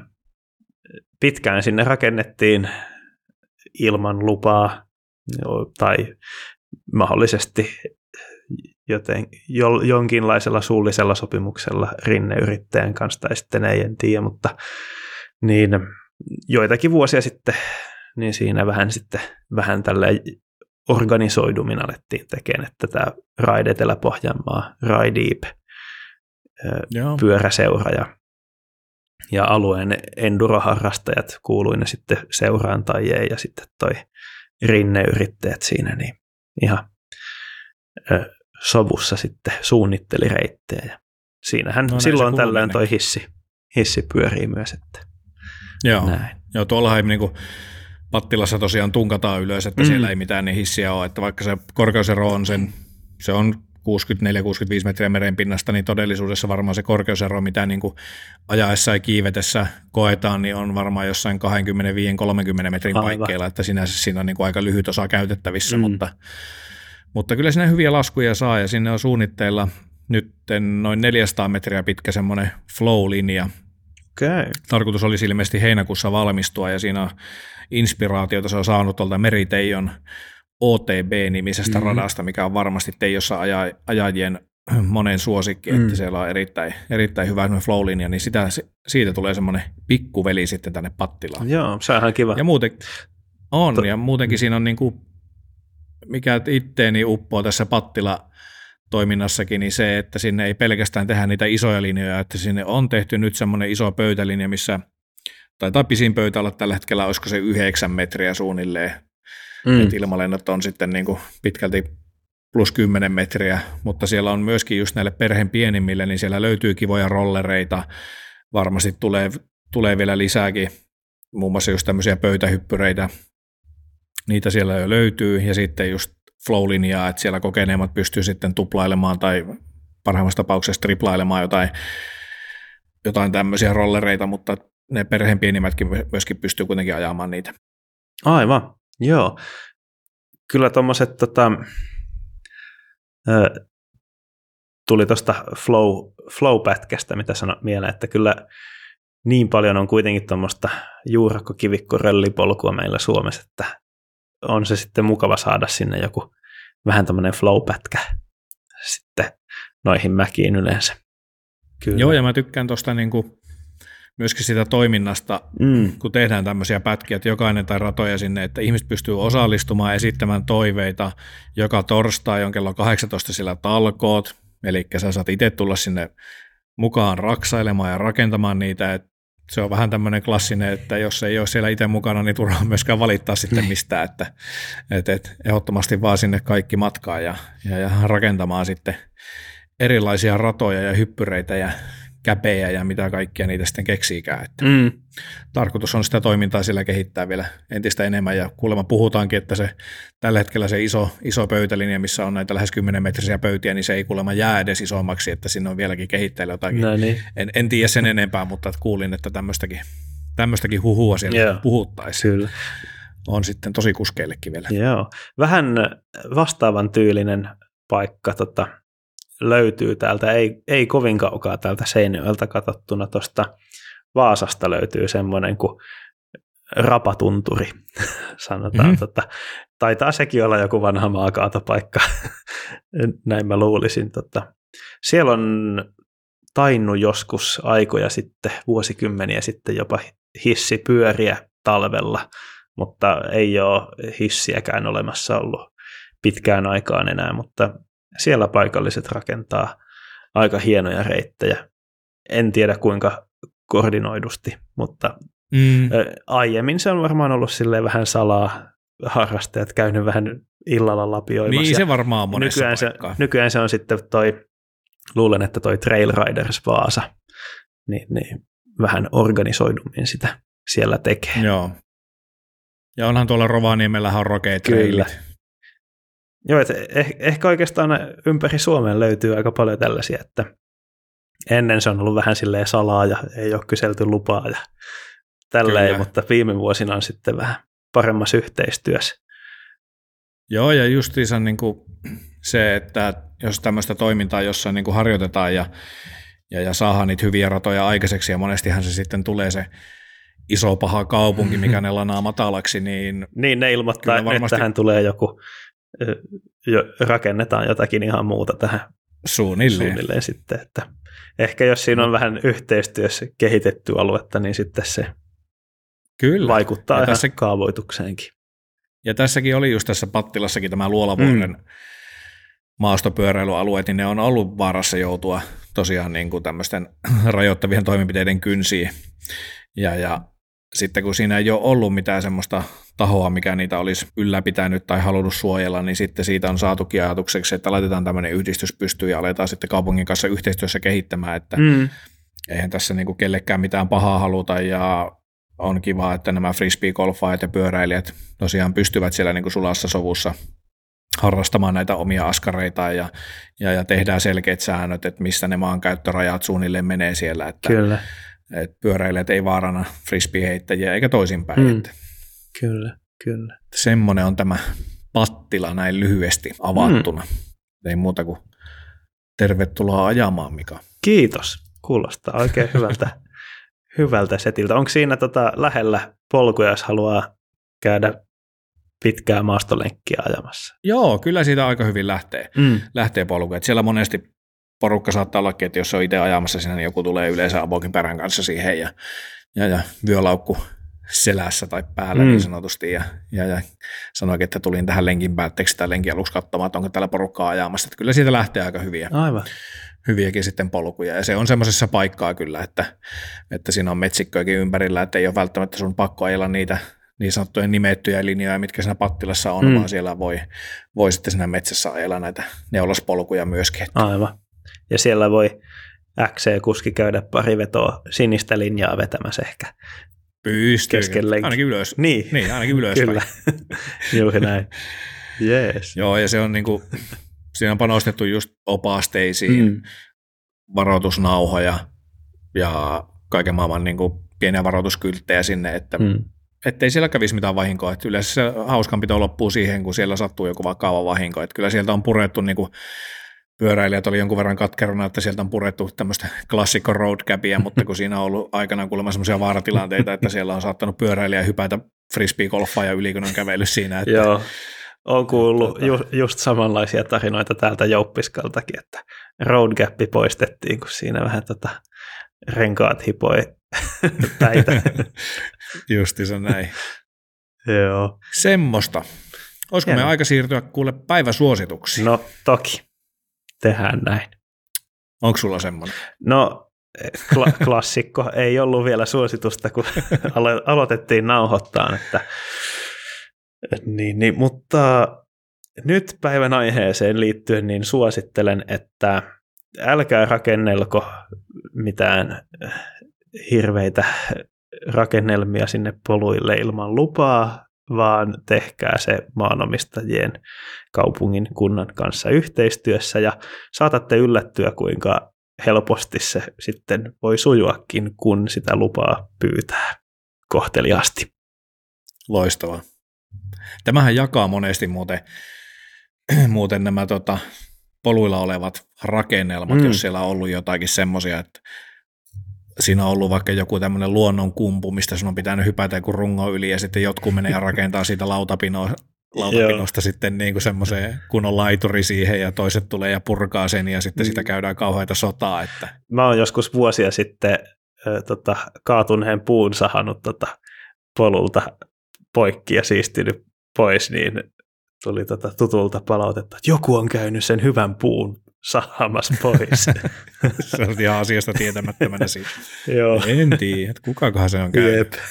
pitkään sinne rakennettiin ilman lupaa tai mahdollisesti jonkinlaisella suullisella sopimuksella rinneyrittäjän kanssa, tai sitten ei, en tiedä, mutta niin joitakin vuosia sitten niin siinä vähän tälleen organisoidummin alettiin tekemään, että tämä Ride Etelä-Pohjanmaa, Ride EP, pyöräseura ja ja alueen enduroharrastajat, kuului ne sitten seuraan tai ei, ja sitten toi rinneyrittäjät siinä niin ihan sovussa sitten suunnitteli reittejä. Ja siinähän no, silloin tällöin toi hissi pyörii myös. Että joo, joo, tuollahan niinku Pattilassa tosiaan tunkataan ylös, että siellä ei mitään niin hissiä ole, että vaikka se korkeusero on sen, se on 64-65 metriä merenpinnasta, niin todellisuudessa varmaan se korkeusero, mitä niin kuin ajaessa ja kiivetessä koetaan, niin on varmaan jossain 25-30 metrin paikkeilla, että sinänsä siinä on niin kuin aika lyhyt osa käytettävissä, mutta kyllä siinä hyviä laskuja saa, ja sinne on suunnitteilla nyt noin 400 metriä pitkä semmoinen flow-linja. Okay. Tarkoitus olisi ilmeisesti heinäkuussa valmistua, ja siinä on inspiraatiota se on saanut tuolta Meriteijon OTB-nimisestä radasta, mikä on varmasti Teijossa ajajien monen suosikki, että siellä on erittäin hyvä flow-linja, niin siitä tulee semmoinen pikkuveli sitten tänne Pattilaan. Joo, se on ihan kiva. Ja muuten, on, ja muutenkin siinä on niin kuin, mikä itteeni uppoo tässä Pattila-toiminnassakin, niin se, että sinne ei pelkästään tehdä niitä isoja linjoja, että sinne on tehty nyt semmoinen iso pöytälinja, missä taitaa pisin pöytä olla tällä hetkellä, olisiko se 9 metriä suunnilleen, että ilmalennot on sitten niin kuin pitkälti plus 10 metriä, mutta siellä on myöskin just näille perheen pienimmille, niin siellä löytyy kivoja rollereita, varmasti tulee vielä lisääkin, muun muassa just tämmöisiä pöytähyppyreitä, niitä siellä jo löytyy, ja sitten just flow-linjaa, että siellä kokeneemmat pystyy sitten tuplailemaan tai parhaimmassa tapauksessa triplailemaan jotain tämmöisiä rollereita, mutta ne perheen pienimmätkin myöskin pystyy kuitenkin ajamaan niitä. Aivan, joo. Kyllä tuommoiset, tuli tuosta flow-pätkästä, mitä sanoit mieleen, että kyllä niin paljon on kuitenkin tuommoista juurakko-kivikko-röllipolkua meillä Suomessa, että on se sitten mukava saada sinne joku vähän tämmöinen flow-pätkä sitten noihin mäkiin yleensä. Kyllä. Joo, ja mä tykkään tuosta niinku myöskin sitä toiminnasta, kun tehdään tämmöisiä pätkiä, että jokainen tai ratoja sinne, että ihmiset pystyy osallistumaan, esittämään toiveita. Joka torstai on kello 18 siellä talkoot, eli sä saat itse tulla sinne mukaan raksailemaan ja rakentamaan niitä, että se on vähän tämmöinen klassinen, että jos ei ole siellä itse mukana, niin turhaa myöskään valittaa sitten mistään, että ehdottomasti vaan sinne kaikki matkaan ja rakentamaan sitten erilaisia ratoja ja hyppyreitä ja käpejä ja mitä kaikkia niitä sitten keksiikään. Että tarkoitus on sitä toimintaa siellä kehittää vielä entistä enemmän, ja kuulemma puhutaankin, että se tällä hetkellä se iso pöytälinja, missä on näitä lähes 10-metrisiä pöytiä, niin se ei kuulemma jää edes isommaksi, että sinne on vieläkin kehitteillä jotakin. No niin. En tiedä sen enempää, mutta kuulin, että tämmöistäkin huhua siellä puhuttaisiin. On sitten tosi kuskeillekin vielä. Joo. Vähän vastaavan tyylinen paikka löytyy täältä, ei kovin kaukaa täältä Seinäjoelta katsottuna, tuosta Vaasasta löytyy semmoinen kuin Rapatunturi, sanotaan. Taitaa sekin olla joku vanha maakaatopaikka, näin mä luulisin. Siellä on tainnut joskus aikoja sitten, vuosikymmeniä sitten jopa hissipyöriä talvella, mutta ei ole hissiäkään olemassa ollut pitkään aikaan enää, mutta siellä paikalliset rakentaa aika hienoja reittejä. En tiedä kuinka koordinoidusti, mutta aiemmin se on varmaan ollut silleen vähän salaa, harrastajat käynyt vähän illalla lapioimassa. Niin se varmaan monessa paikkaa. Nykyään se on sitten luulen, että toi Trail Riders Vaasa, niin vähän organisoidummin sitä siellä tekee. Joo. Ja onhan tuolla Rovaniemellähän on Rocket Trailit. Kyllä. Joo, että ehkä oikeastaan ympäri Suomen löytyy aika paljon tällaisia, että ennen se on ollut vähän silleen salaa ja ei ole kyselty lupaa ja tälleen, mutta viime vuosina on sitten vähän paremmassa yhteistyössä. Joo, ja justiinsa niin kuin se, että jos tämmöistä toimintaa jossain niin kuin harjoitetaan ja saadaan niitä hyviä ratoja aikaiseksi, ja monestihan se sitten tulee se iso paha kaupunki, mikä ne lanaa matalaksi, niin... Niin, ne ilmoittaa, että tähän tulee joku... rakennetaan jotakin ihan muuta tähän suunnilleen sitten, että ehkä jos siinä on vähän yhteistyössä kehitetty aluetta, niin sitten se kyllä vaikuttaa ja ihan kaavoitukseenkin. Ja tässäkin oli just tässä Pattilassakin tämä Luolavuoren maastopyöräilyalueet, niin ne on ollut vaarassa joutua tosiaan niin kuin tämmöisten rajoittavien toimenpiteiden kynsiin. Ja sitten kun siinä ei ole ollut mitään semmoista tahoa, mikä niitä olisi ylläpitänyt tai halunnut suojella, niin sitten siitä on saatukin ajatukseksi, että laitetaan tämmöinen yhdistys pystyyn ja aletaan sitten kaupungin kanssa yhteistyössä kehittämään, että eihän tässä niin kuin kellekään mitään pahaa haluta ja on kiva, että nämä frisbee-golfaajat ja pyöräilijät tosiaan pystyvät siellä niin kuin sulassa sovussa harrastamaan näitä omia askareitaan ja tehdään selkeät säännöt, että missä ne maankäyttörajat suunnilleen menee siellä, että kyllä. Et pyöräilijät ei vaarana frisbee-heittäjiä eikä toisinpäin. Kyllä, kyllä. Semmoinen on tämä Pattila näin lyhyesti avattuna. Ei muuta kuin tervetuloa ajamaan, Mika. Kiitos, kuulostaa oikein hyvältä setiltä. Onko siinä lähellä polkuja, jos haluaa käydä pitkää maastolenkkiä ajamassa? Joo, kyllä siitä aika hyvin lähtee polkuja. Et siellä monesti porukka saattaa ollakin, että jos on itse ajamassa siinä, niin joku tulee yleensä avokin perän kanssa siihen ja vyölaukku selässä tai päällä niin sanotusti ja sanoikin, että tulin tähän lenkin päätteeksi tai lenkin aluksi katsomaan, että onko täällä porukkaa ajamassa. Että kyllä siitä lähtee aika hyviäkin sitten polkuja ja se on semmoisessa paikkaa kyllä, että siinä on metsikköäkin ympärillä, että ei ole välttämättä sun pakko ajella niitä niin sanottujen nimettyjä linjoja, mitkä siinä Pattilassa on, vaan siellä voi sitten siinä metsässä ajella näitä neulaspolkuja myöskin. Aivan. Ja siellä voi XC-kuski käydä pari vetoa sinistä linjaa vetämässä ehkä. Pystyy. Ainakin ylös. Niin ainakin ylös. Kyllä. Juuri näin. Yes. Joo, ja se on niinku, siinä on panostettu just opasteisiin, varoitusnauhoja ja kaiken maailman niinku pieniä varoituskylttejä sinne, että ettei siellä kävisi mitään vahinkoa. Et yleensä se hauskanpito loppuu siihen, kun siellä sattuu joku vakava vahinko. Et kyllä sieltä on purettu niinku, pyöräilijät oli jonkun verran katkerona, että sieltä on purettu tämmöistä klassikko roadcapia, mutta kun siinä on ollut aikanaan kuulemma semmoisia vaaratilanteita, että siellä on saattanut pyöräilijä hypätä frisbee-golfaa ja ylikunnan kävely siinä. Että, joo, on kuullut just samanlaisia tarinoita täältä Jouppiskaltakin, että roadcapi poistettiin, kun siinä vähän renkaat hipoi päitä. Justiinsa näin. Joo. Semmosta. Olisiko me aika siirtyä kuule päiväsuosituksiin? No toki. Tehdään näin. Onko sulla semmoinen? No, klassikko. Ei ollut vielä suositusta, kun aloitettiin nauhoittaa. Että... Niin, mutta nyt päivän aiheeseen liittyen niin suosittelen, että älkää rakennelko mitään hirveitä rakennelmia sinne poluille ilman lupaa, vaan tehkää se maanomistajien, kaupungin, kunnan kanssa yhteistyössä ja saatatte yllättyä, kuinka helposti se sitten voi sujuakin, kun sitä lupaa pyytää kohteliaasti. Loistavaa. Tämähän jakaa monesti muuten nämä poluilla olevat rakennelmat, jos siellä on ollut jotakin semmoisia, että siinä on ollut vaikka joku tämmöinen luonnonkumpu, mistä sun on pitänyt hypätä joku rungon yli, ja sitten jotkut menee ja rakentaa siitä lautapinosta sitten niin kuin semmoiseen kunnon laituri siihen, ja toiset tulee ja purkaa sen, ja sitten sitä käydään kauheita sotaa. Että. Mä oon joskus vuosia sitten kaatuneen puun sahannut polulta poikki ja siistinyt pois, niin tuli tutulta palautetta, että joku on käynyt sen hyvän puun sahamassa pois. Se on ihan asiasta tietämättömänä siitä. Joo. En tiedä, että kukakohan se on käynyt.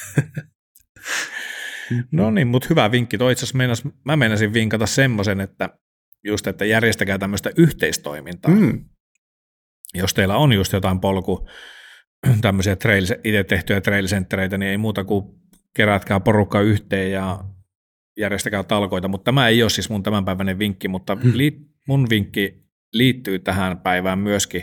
No niin, mutta hyvä vinkki. Toi itse asiassa mä meinasin vinkata semmoisen, että just, että järjestäkää tämmöistä yhteistoimintaa. Jos teillä on just jotain tämmöisiä itse tehtyjä trail-senttereitä, niin ei muuta kuin kerätkää porukka yhteen ja järjestäkää talkoita. Mutta tämä ei ole siis mun tämänpäiväinen vinkki, mutta mun vinkki liittyy tähän päivään myöskin.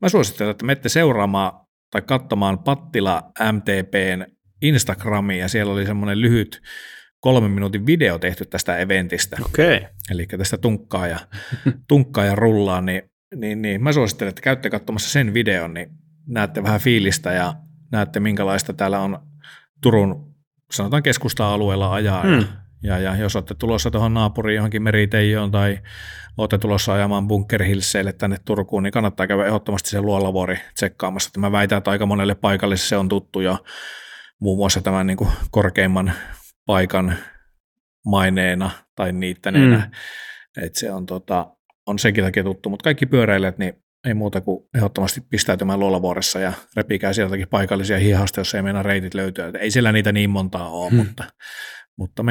Mä suosittelen, että menette seuraamaan tai katsomaan Pattila MTB:n Instagramia. Siellä oli semmoinen lyhyt 3 minuutin video tehty tästä eventistä. Okay. Eli tästä tunkkaa ja rullaa. Niin mä suosittelen, että käytte katsomassa sen videon, niin näette vähän fiilistä ja näette minkälaista täällä on Turun, sanotaan keskusta-alueella ajaa. Ja jos olette tulossa tuohon naapuriin johonkin Meriteijoon tai olette tulossa ajamaan Bunker Hilsseille tänne Turkuun, niin kannattaa käydä ehdottomasti se luolavuori tsekkaamassa. Että mä väitän, että aika monelle paikalle se on tuttu ja muun muassa tämän niin kuin korkeimman paikan maineena tai niittäneenä. Että se on on senkin takia tuttu, mutta kaikki pyöräilijät, niin ei muuta kuin ehdottomasti pistäytymään Luolavuoressa ja repikää sieltäkin paikallisia hihasta, jos ei meinaa reitit löytyä. Ei siellä niitä niin montaa ole, mutta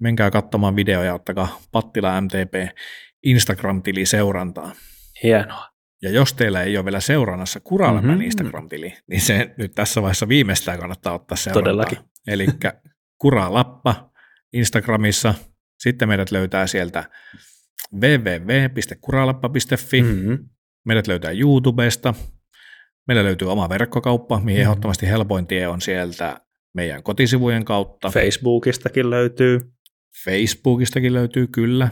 menkää katsomaan videoja ja ottakaa Pattila MTB Instagram-tili seurantaa. Hienoa. Ja jos teillä ei ole vielä seurannassa Kuraläppän Instagram-tili, niin se nyt tässä vaiheessa viimeistään kannattaa ottaa seurantaa. Todellakin. Eli Kuraläppä Instagramissa, sitten meidät löytää sieltä www.kuraläppä.fi, meidät löytää YouTubesta, meillä löytyy oma verkkokauppa, mihin ehdottomasti helpoin tie on sieltä meidän kotisivujen kautta. Facebookistakin löytyy, kyllä.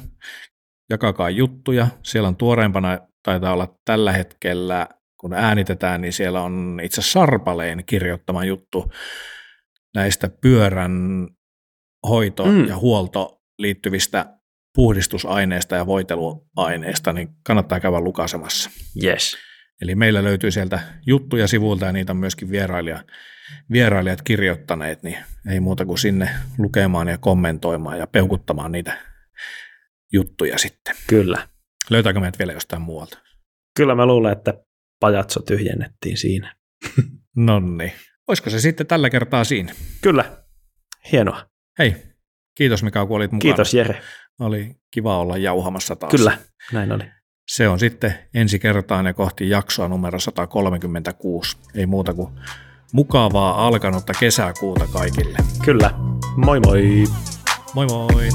Jakakaa juttuja, siellä on tuoreempana, taitaa olla tällä hetkellä, kun äänitetään, niin siellä on itse Sarpaleen kirjoittama juttu näistä pyörän hoito- ja huolto liittyvistä puhdistusaineista ja voiteluaineista, niin kannattaa käydä lukaisemassa. Yes. Eli meillä löytyy sieltä juttuja sivuilta ja niitä on myöskin vierailijat kirjoittaneet, niin ei muuta kuin sinne lukemaan ja kommentoimaan ja peukuttamaan niitä juttuja sitten. Kyllä. Löytääkö meidät vielä jostain muualta? Kyllä mä luulen, että pajatso tyhjennettiin siinä. Nonni. Olisiko se sitten tällä kertaa siinä? Kyllä. Hienoa. Hei, kiitos Mika, kun olit mukana. Kiitos Jere. Oli kiva olla jauhamassa taas. Kyllä, näin oli. Se on sitten ensi kertaan ja kohti jaksoa numero 136. Ei muuta kuin mukavaa alkanutta kesäkuuta kaikille. Kyllä. Moi moi. Moi moi.